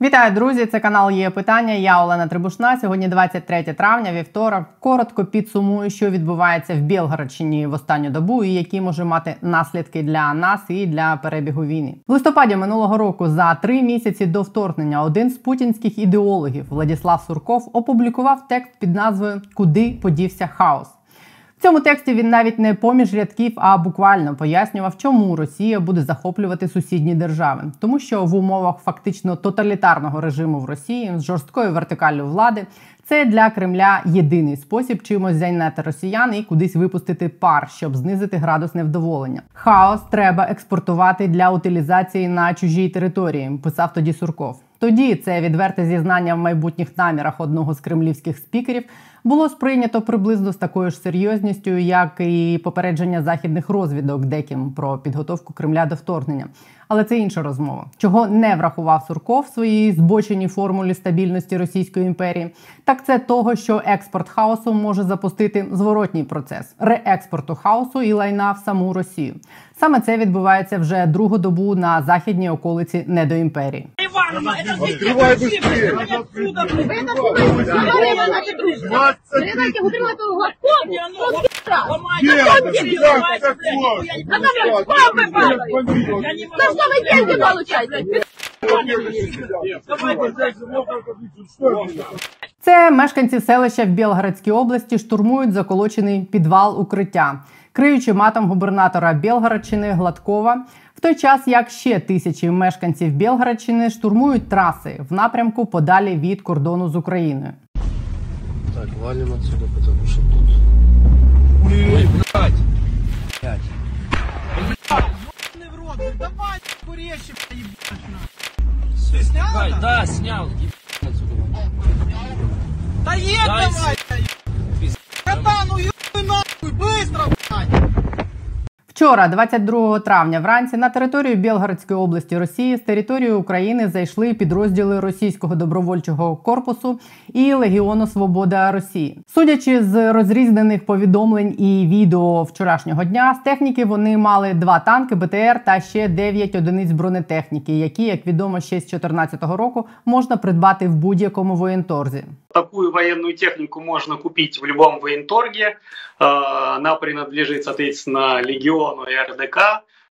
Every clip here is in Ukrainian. Вітаю, друзі! Це канал «Є питання». Я Олена Трибушна. Сьогодні 23 травня, вівторок. Коротко підсумую, що відбувається в Білгородщині в останню добу і які може мати наслідки для нас і для перебігу війни. В листопаді минулого року, за 3 місяці до вторгнення, один з путінських ідеологів Владислав Сурков опублікував текст під назвою «Куди подівся хаос?». В цьому тексті він навіть не поміж рядків, а буквально пояснював, чому Росія буде захоплювати сусідні держави. Тому що в умовах фактично тоталітарного режиму в Росії з жорсткою вертикаллю влади це для Кремля єдиний спосіб чимось зайняти росіян і кудись випустити пар, щоб знизити градус невдоволення. «Хаос треба експортувати для утилізації на чужій території», – писав тоді Сурков. Тоді це відверте зізнання в майбутніх намірах одного з кремлівських спікерів було сприйнято приблизно з такою ж серйозністю, як і попередження західних розвідок деким про підготовку Кремля до вторгнення. Але це інша розмова. Чого не врахував Сурков в своїй збоченій формулі стабільності Російської імперії, так це того, що експорт хаосу може запустити зворотній процес – реекспорту хаосу і лайна в саму Росію. Саме це відбувається вже другу добу на західній околиці недоімперії. Це мешканці селища в Білгородській області штурмують заколочений підвал укриття, криючи матом губернатора Білгородщини Гладкова, в той час як ще тисячі мешканців Білгородщини штурмують траси в напрямку подалі від кордону з Україною. Так, валимо отсюда, тому що тут... Ой, блядь! Блядь! Блядь! В рот! Давай, курєші, блядь! Снял? Да, снял! Ебать отсюда! Да еб давай! Братан, уебай нахуй! Быстро, блядь! Вчора, 22 травня вранці, на територію Білгородської області Росії з території України зайшли підрозділи Російського добровольчого корпусу і Легіону Свобода Росії. Судячи з розрізнених повідомлень і відео вчорашнього дня, з техніки вони мали 2 танки, БТР та ще 9 одиниць бронетехніки, які, як відомо, ще з 2014 року можна придбати в будь-якому воєнторзі. Такую военную технику можно купить в любом военторге. Она принадлежит, соответственно, Легиону и РДК.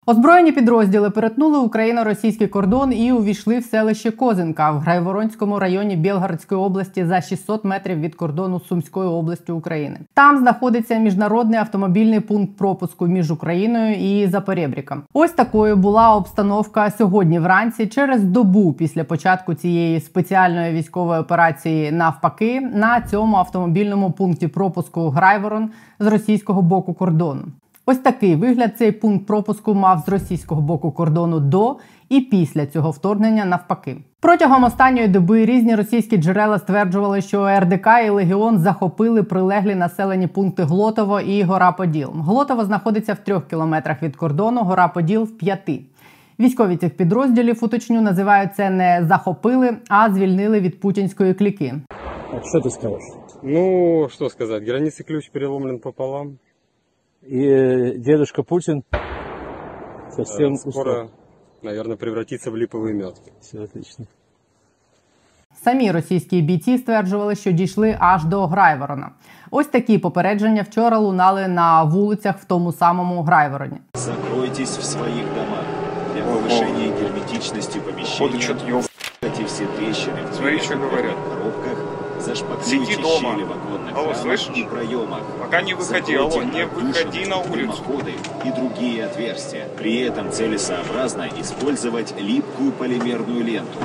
Озброєні підрозділи перетнули україно-російський кордон і увійшли в селище Козинка в Грайворонському районі Білгородської області за 600 метрів від кордону з Сумською областю України. Там знаходиться міжнародний автомобільний пункт пропуску між Україною і Запорєбріком. Ось такою була обстановка сьогодні вранці, через добу після початку цієї спеціальної військової операції «Навпаки» на цьому автомобільному пункті пропуску Грайворон з російського боку кордону. Ось такий вигляд цей пункт пропуску мав з російського боку кордону до і після цього вторгнення навпаки. Протягом останньої доби різні російські джерела стверджували, що РДК і Легіон захопили прилеглі населені пункти Глотово і Гора Поділ. Глотово знаходиться в 3 кілометрах від кордону, Гора Поділ – в 5. Військові цих підрозділів, уточню, називають це не «захопили», а «звільнили від путінської кліки». Що ти скажеш? Ну, що сказати, границі ключ переломлен пополам. И дедушка Путин совсем скоро, наверное, превратится в липовый мед. Все отлично. Самі російські бійці стверджували, що дійшли аж до Грайворона. Ось такі попередження вчора лунали на вулицях в тому самому Грайвороні. Закройтесь в своїх домах для повищення герметичності поміщення. Ці всі тріщини в дверях, коробках. Сиди дома. Алло, слышишь? Пока не выходи, алло, не выходи на улицу. И другие отверстия. При этом целесообразно использовать липкую полимерную ленту.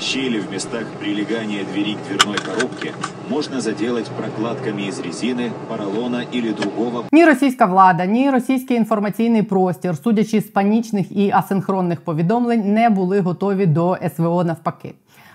Щели в местах прилегания двери к дверной коробке можно заделать прокладками из резины, поролона или другого. Ні російська влада, ні російський інформаційний простір, судячи з панічних і асинхронних повідомлень, не були готові до СВО «Навпаки».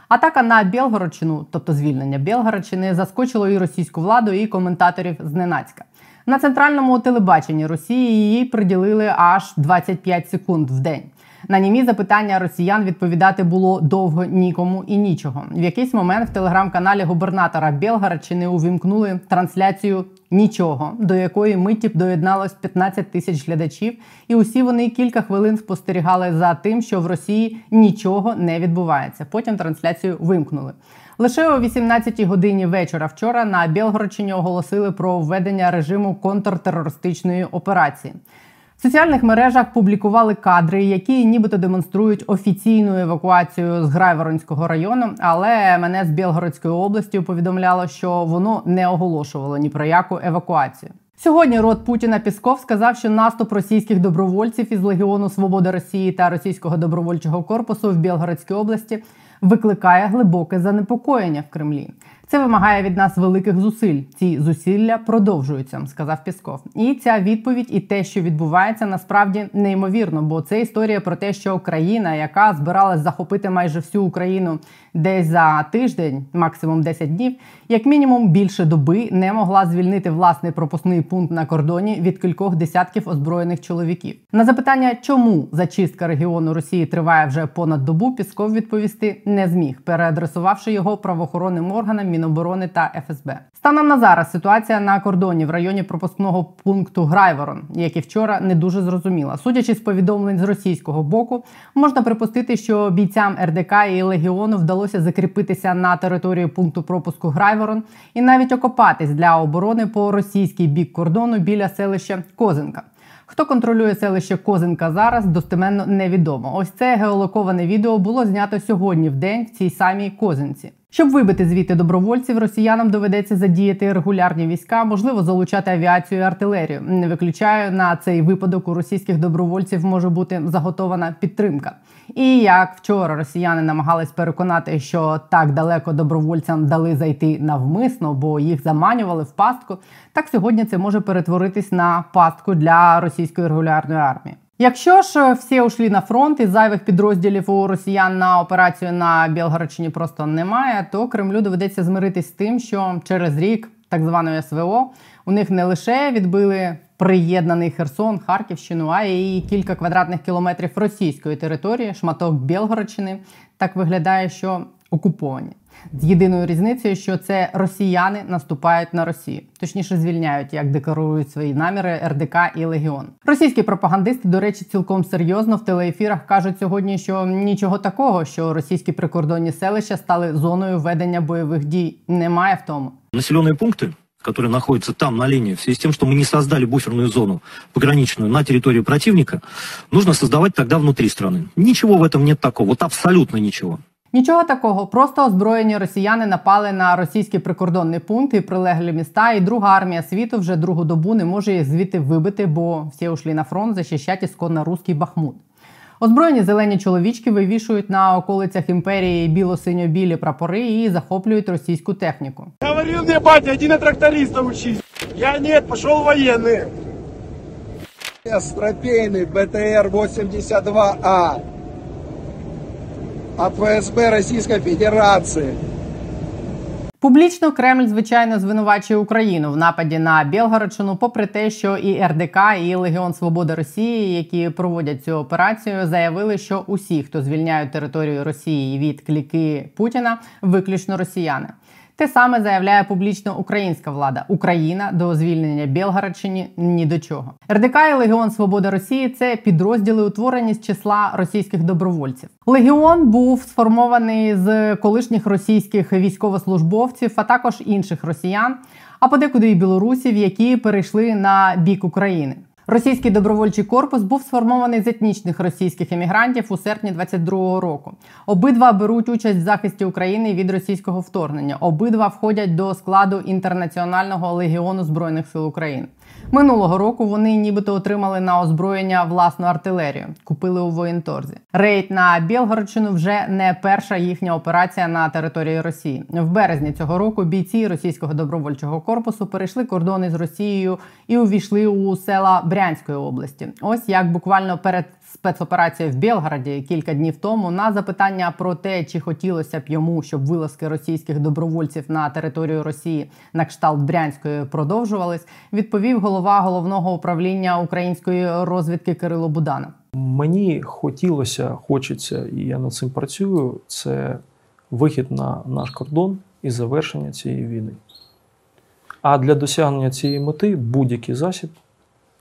Атака на Білгородщину, тобто звільнення Білгородщини, заскочило і російську владу, і коментаторів зненацька. На центральному телебаченні Росії їй приділили аж 25 секунд в день. На німі запитання росіян відповідати було довго нікому і нічого. В якийсь момент в телеграм-каналі губернатора Білгородщини увімкнули трансляцію «Нічого», до якої миті доєдналось 15 тисяч глядачів, і усі вони кілька хвилин спостерігали за тим, що в Росії нічого не відбувається. Потім трансляцію вимкнули. Лише о 18-й годині вечора вчора на Білгородщині оголосили про введення режиму контртерористичної операції. В соціальних мережах публікували кадри, які нібито демонструють офіційну евакуацію з Грайворонського району, але МНС Білгородської області повідомляло, що воно не оголошувало ні про яку евакуацію. Сьогодні рот Путіна Пісков сказав, що наступ російських добровольців із Легіону Свобода Росії та Російського добровольчого корпусу в Білгородській області викликає глибоке занепокоєння в Кремлі. Це вимагає від нас великих зусиль. Ці зусилля продовжуються, сказав Пісков. І ця відповідь, і те, що відбувається, насправді неймовірно, бо це історія про те, що країна, яка збиралась захопити майже всю Україну десь за тиждень, максимум 10 днів, як мінімум більше доби не могла звільнити власний пропускний пункт на кордоні від кількох десятків озброєних чоловіків. На запитання, чому зачистка регіону Росії триває вже понад добу, Пісков відповісти не зміг, переадресувавши його правоохоронним органам, Міноборони та ФСБ. Станом на зараз ситуація на кордоні в районі пропускного пункту Грайворон, як і вчора, не дуже зрозуміла. Судячи з повідомлень з російського боку, можна припустити, що бійцям РДК і Легіону вдалося закріпитися на території пункту пропуску Грайворон і навіть окопатись для оборони по російський бік кордону біля селища Козинка. Хто контролює селище Козинка зараз, достеменно невідомо. Ось це геолоковане відео було знято сьогодні вдень в цій самій Козинці. Щоб вибити звідти добровольців, росіянам доведеться задіяти регулярні війська, можливо, залучати авіацію і артилерію. Не виключаю, на цей випадок у російських добровольців може бути заготована підтримка. І як вчора росіяни намагались переконати, що так далеко добровольцям дали зайти навмисно, бо їх заманювали в пастку, так сьогодні це може перетворитись на пастку для російської регулярної армії. Якщо ж всі ушли на фронт і зайвих підрозділів у росіян на операцію на Білгородщині просто немає, то Кремлю доведеться змиритись з тим, що через рік так званої СВО у них не лише відбили приєднаний Херсон, Харківщину, а й кілька квадратних кілометрів російської території, шматок Білгородщини, так виглядає, що окуповані. З єдиною різницею, що це росіяни наступають на Росію. Точніше, звільняють, як декларують свої наміри РДК і Легіон. Російські пропагандисти, до речі, цілком серйозно в телеефірах кажуть сьогодні, що нічого такого, що російські прикордонні селища стали зоною ведення бойових дій. Немає в тому. Населені пункти, які знаходяться там на лінії, в зв'язку з тим, що ми не створили буферну зону пограничну на території противника, потрібно створювати тоді внутрі країни. Нічого в цьому немає такого, от абсолютно нічого. Нічого такого, просто озброєні росіяни напали на російські прикордонні пункти і прилеглі міста, і друга армія світу вже другу добу не може їх звідти вибити, бо всі ушли на фронт захищати ісконно русський Бахмут. Озброєні зелені чоловічки вивішують на околицях імперії біло-синьо-білі прапори і захоплюють російську техніку. Говорив мені батя, йди на тракториста учись. Я ні, пішов воєнний. Стропейний БТР-82А. От ФСБ Російської Федерації. Публічно Кремль, звичайно, звинувачує Україну в нападі на Білгородщину, попри те, що і РДК, і Легіон Свобода Росії, які проводять цю операцію, заявили, що усі, хто звільняють територію Росії від кліки Путіна, виключно росіяни. Те саме заявляє публічно українська влада. Україна до звільнення Білгородщини ні до чого. РДК і Легіон Свобода Росії – це підрозділи, утворені з числа російських добровольців. Легіон був сформований з колишніх російських військовослужбовців, а також інших росіян, а подекуди і білорусів, які перейшли на бік України. Російський добровольчий корпус був сформований з етнічних російських емігрантів у серпні 22-го року. Обидва беруть участь в захисті України від російського вторгнення. Обидва входять до складу Інтернаціонального легіону Збройних сил України. Минулого року вони нібито отримали на озброєння власну артилерію. Купили у воєнторзі. Рейд на Білгородщину вже не перша їхня операція на території Росії. В березні цього року бійці Російського добровольчого корпусу перейшли кордони з Росією і увійшли у села Брянської області. Ось як буквально перед спецоперацією в Білгороді кілька днів тому на запитання про те, чи хотілося б йому, щоб вилазки російських добровольців на територію Росії на кшталт Брянської продовжувались, відповів голова головного управління української розвідки Кирило Буданов. Мені хочеться, і я над цим працюю, це вихід на наш кордон і завершення цієї війни. А для досягнення цієї мети будь-який засіб,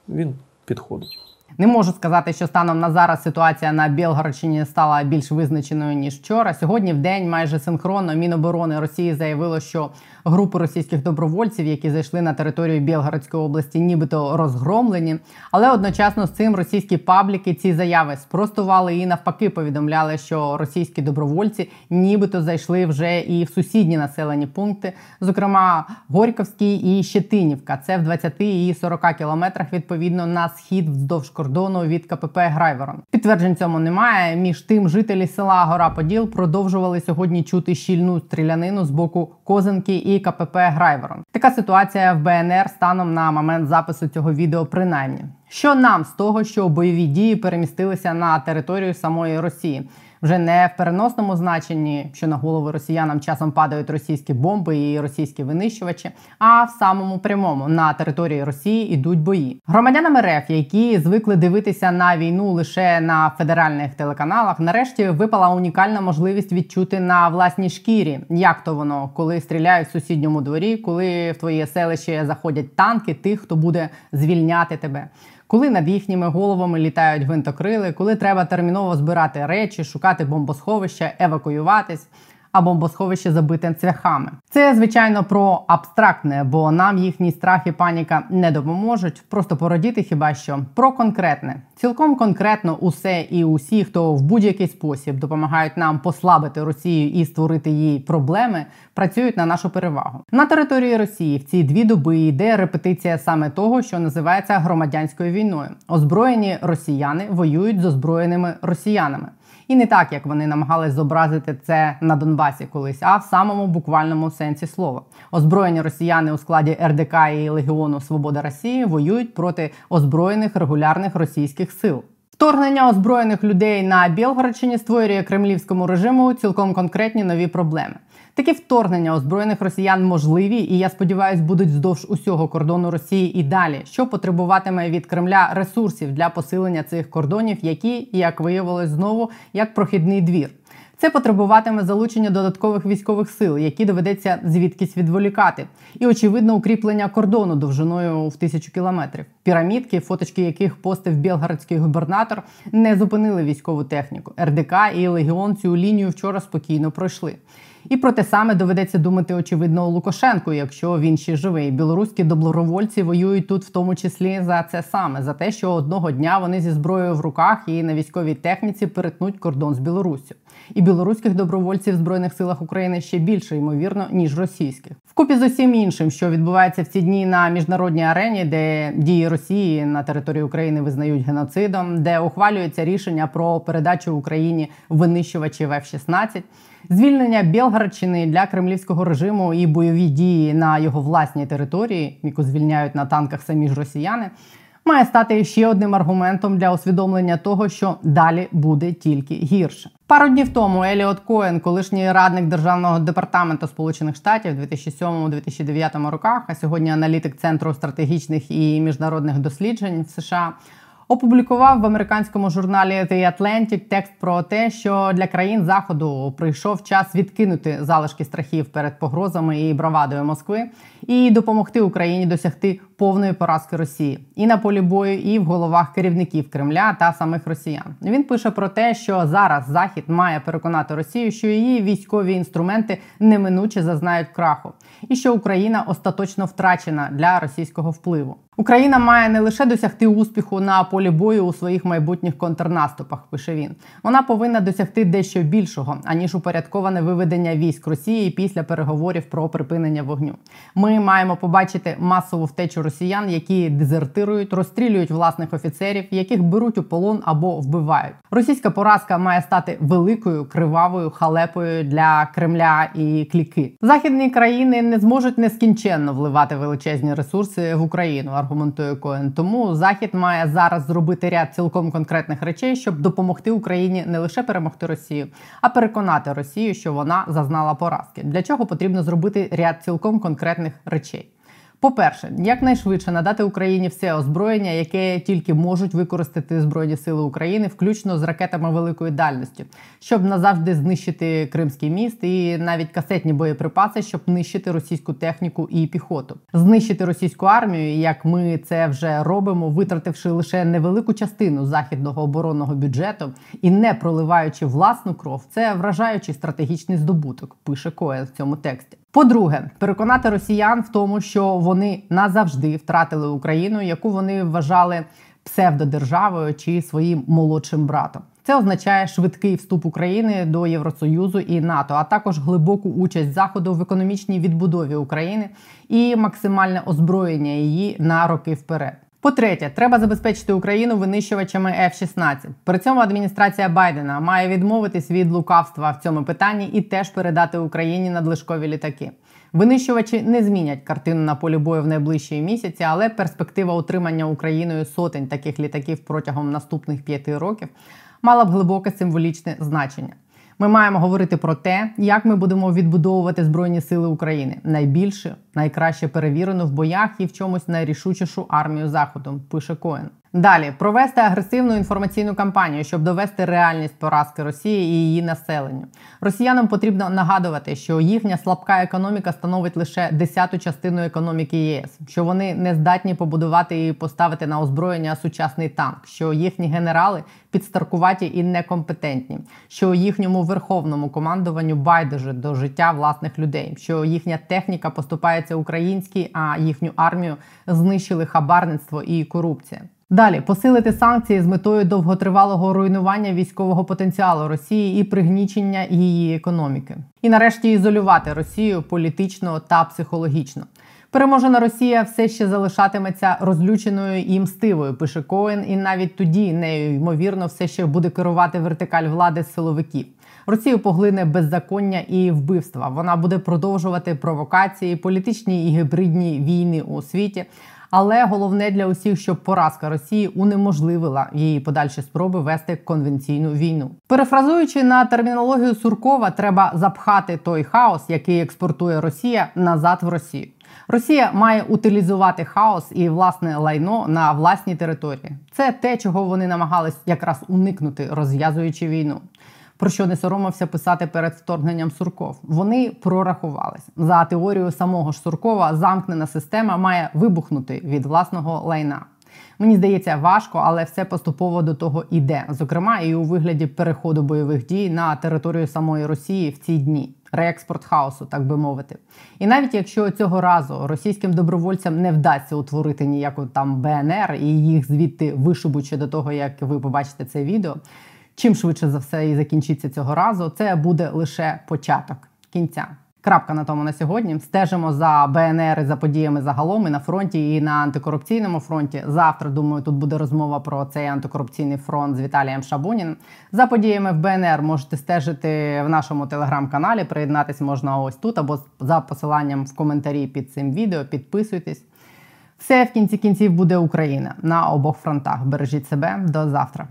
він підходить. Не можу сказати, що станом на зараз ситуація на Білгородщині стала більш визначеною, ніж вчора. Сьогодні в день майже синхронно Міноборони Росії заявило, що групи російських добровольців, які зайшли на територію Білгородської області, нібито розгромлені. Але одночасно з цим російські пабліки ці заяви спростували і навпаки повідомляли, що російські добровольці нібито зайшли вже і в сусідні населені пункти, зокрема Горьковський і Щетинівка. Це в 20 і 40 кілометрах відповідно на схід вздовж кордону від КПП «Грайворон». Підтверджень цьому немає. Між тим, жителі села Гора Поділ продовжували сьогодні чути щільну стрілянину з боку Козинки і КПП «Грайворон». Така ситуація в БНР станом на момент запису цього відео принаймні. Що нам з того, що бойові дії перемістилися на територію самої Росії? Вже не в переносному значенні, що на голови росіянам часом падають російські бомби і російські винищувачі, а в самому прямому – на території Росії йдуть бої. Громадянам РФ, які звикли дивитися на війну лише на федеральних телеканалах, нарешті випала унікальна можливість відчути на власній шкірі, як то воно, коли стріляють в сусідньому дворі, коли в твоє селище заходять танки тих, хто буде звільняти тебе. Коли над їхніми головами літають гвинтокрили, коли треба терміново збирати речі, шукати бомбосховища, евакуюватись, а бомбосховище забите цвяхами. Це, звичайно, про абстрактне, бо нам їхні страх і паніка не допоможуть. Просто породіти хіба що. Про конкретне. Цілком конкретно усе і усі, хто в будь-який спосіб допомагають нам послабити Росію і створити їй проблеми, працюють на нашу перевагу. На території Росії в ці 2 доби йде репетиція саме того, що називається громадянською війною. Озброєні росіяни воюють з озброєними росіянами. І не так, як вони намагались зобразити це на Донбасі колись, а в самому буквальному сенсі слова. Озброєні росіяни у складі РДК і Легіону Свобода Росії воюють проти озброєних регулярних російських сил. Вторгнення озброєних людей на Білгородщині створює кремлівському режиму цілком конкретні нові проблеми. Такі вторгнення озброєних росіян можливі і, я сподіваюся, будуть вздовж усього кордону Росії і далі, що потребуватиме від Кремля ресурсів для посилення цих кордонів, які, як виявилось знову, як прохідний двір. Це потребуватиме залучення додаткових військових сил, які доведеться звідкись відволікати. І, очевидно, укріплення кордону довжиною в 1000 кілометрів. Пірамідки, фоточки яких постив білгородський губернатор, не зупинили військову техніку. РДК і Легіон цю лінію вчора спокійно пройшли. І про те саме доведеться думати, очевидно, Лукашенку, якщо він ще живий. Білоруські добровольці воюють тут в тому числі за це саме, за те, що одного дня вони зі зброєю в руках і на військовій техніці перетнуть кордон з Білоруссю. І білоруських добровольців в Збройних силах України ще більше, ймовірно, ніж російських. Вкупі з усім іншим, що відбувається в ці дні на міжнародній арені, де дії Росії на території України визнають геноцидом, де ухвалюється рішення про передачу Україні винищувачів F-16, звільнення Білгородщини для кремлівського режиму і бойові дії на його власній території, яку звільняють на танках самі ж росіяни, має стати ще одним аргументом для усвідомлення того, що далі буде тільки гірше. Пару днів тому Еліот Коен, колишній радник Державного департаменту Сполучених Штатів у 2007-2009 роках, а сьогодні аналітик Центру стратегічних і міжнародних досліджень в США, опублікував в американському журналі The Atlantic текст про те, що для країн Заходу прийшов час відкинути залишки страхів перед погрозами і бравадою Москви і допомогти Україні досягти повної поразки Росії і на полі бою, і в головах керівників Кремля та самих росіян. Він пише про те, що зараз Захід має переконати Росію, що її військові інструменти неминуче зазнають краху і що Україна остаточно втрачена для російського впливу. Україна має не лише досягти успіху на полі бою у своїх майбутніх контрнаступах, пише він. Вона повинна досягти дещо більшого, аніж упорядковане виведення військ Росії після переговорів про припинення вогню. Ми маємо побачити масову втечу росіян, які дезертирують, розстрілюють власних офіцерів, яких беруть у полон або вбивають. Російська поразка має стати великою, кривавою халепою для Кремля і кліки. Західні країни не зможуть нескінченно вливати величезні ресурси в Україну, аргументує Коен. Тому Захід має зараз зробити ряд цілком конкретних речей, щоб допомогти Україні не лише перемогти Росію, а переконати Росію, що вона зазнала поразки. Для чого потрібно зробити ряд цілком конкретних речей. По-перше, якнайшвидше надати Україні все озброєння, яке тільки можуть використати Збройні Сили України, включно з ракетами великої дальності, щоб назавжди знищити Кримський міст і навіть касетні боєприпаси, щоб нищити російську техніку і піхоту. Знищити російську армію, як ми це вже робимо, витративши лише невелику частину західного оборонного бюджету і не проливаючи власну кров, це вражаючий стратегічний здобуток, пише Коен в цьому тексті. По-друге, переконати росіян в тому, що вони назавжди втратили Україну, яку вони вважали псевдодержавою чи своїм молодшим братом. Це означає швидкий вступ України до Євросоюзу і НАТО, а також глибоку участь Заходу в економічній відбудові України і максимальне озброєння її на роки вперед. По-третє, треба забезпечити Україну винищувачами F-16. При цьому адміністрація Байдена має відмовитись від лукавства в цьому питанні і теж передати Україні надлишкові літаки. Винищувачі не змінять картину на полі бою в найближчі місяці, але перспектива утримання Україною сотень таких літаків протягом наступних 5 років мала б глибоке символічне значення. Ми маємо говорити про те, як ми будемо відбудовувати Збройні Сили України. Найбільше, найкраще перевірену в боях і в чомусь найрішучішу армію Заходу, пише Коен. Далі. Провести агресивну інформаційну кампанію, щоб довести реальність поразки Росії і її населенню. Росіянам потрібно нагадувати, що їхня слабка економіка становить лише 10-ту частину економіки ЄС, що вони не здатні побудувати і поставити на озброєння сучасний танк, що їхні генерали підстаркуваті і некомпетентні, що їхньому верховному командуванню байдуже до життя власних людей, що їхня техніка поступається українській, а їхню армію знищили хабарництво і корупція. Далі. Посилити санкції з метою довготривалого руйнування військового потенціалу Росії і пригнічення її економіки. І нарешті ізолювати Росію політично та психологічно. Переможена Росія все ще залишатиметься розлюченою і мстивою, пише Коен, і навіть тоді нею, ймовірно, все ще буде керувати вертикаль влади з силовиків. Росію поглине беззаконня і вбивства. Вона буде продовжувати провокації, політичні і гібридні війни у світі. Але головне для усіх, щоб поразка Росії унеможливила її подальші спроби вести конвенційну війну. Перефразуючи на термінологію Суркова, треба запхати той хаос, який експортує Росія, назад в Росію. Росія має утилізувати хаос і власне лайно на власній території. Це те, чого вони намагались якраз уникнути, розв'язуючи війну. Про що не соромився писати перед вторгненням Сурков. Вони прорахувались. За теорією самого ж Суркова, замкнена система має вибухнути від власного лайна. Мені здається, важко, але все поступово до того йде. Зокрема, і у вигляді переходу бойових дій на територію самої Росії в ці дні. Реекспорт хаосу, так би мовити. І навіть якщо цього разу російським добровольцям не вдасться утворити ніяку там БНР і їх звідти вишибуть ще до того, як ви побачите це відео, чим швидше за все і закінчиться цього разу, це буде лише початок кінця. Крапка на тому на сьогодні. Стежимо за БНР і за подіями загалом і на фронті, і на антикорупційному фронті. Завтра, думаю, тут буде розмова про цей антикорупційний фронт з Віталієм Шабуніним. За подіями в БНР можете стежити в нашому телеграм-каналі. Приєднатись можна ось тут або за посиланням в коментарі під цим відео. Підписуйтесь. Все в кінці кінців буде Україна на обох фронтах. Бережіть себе. До завтра.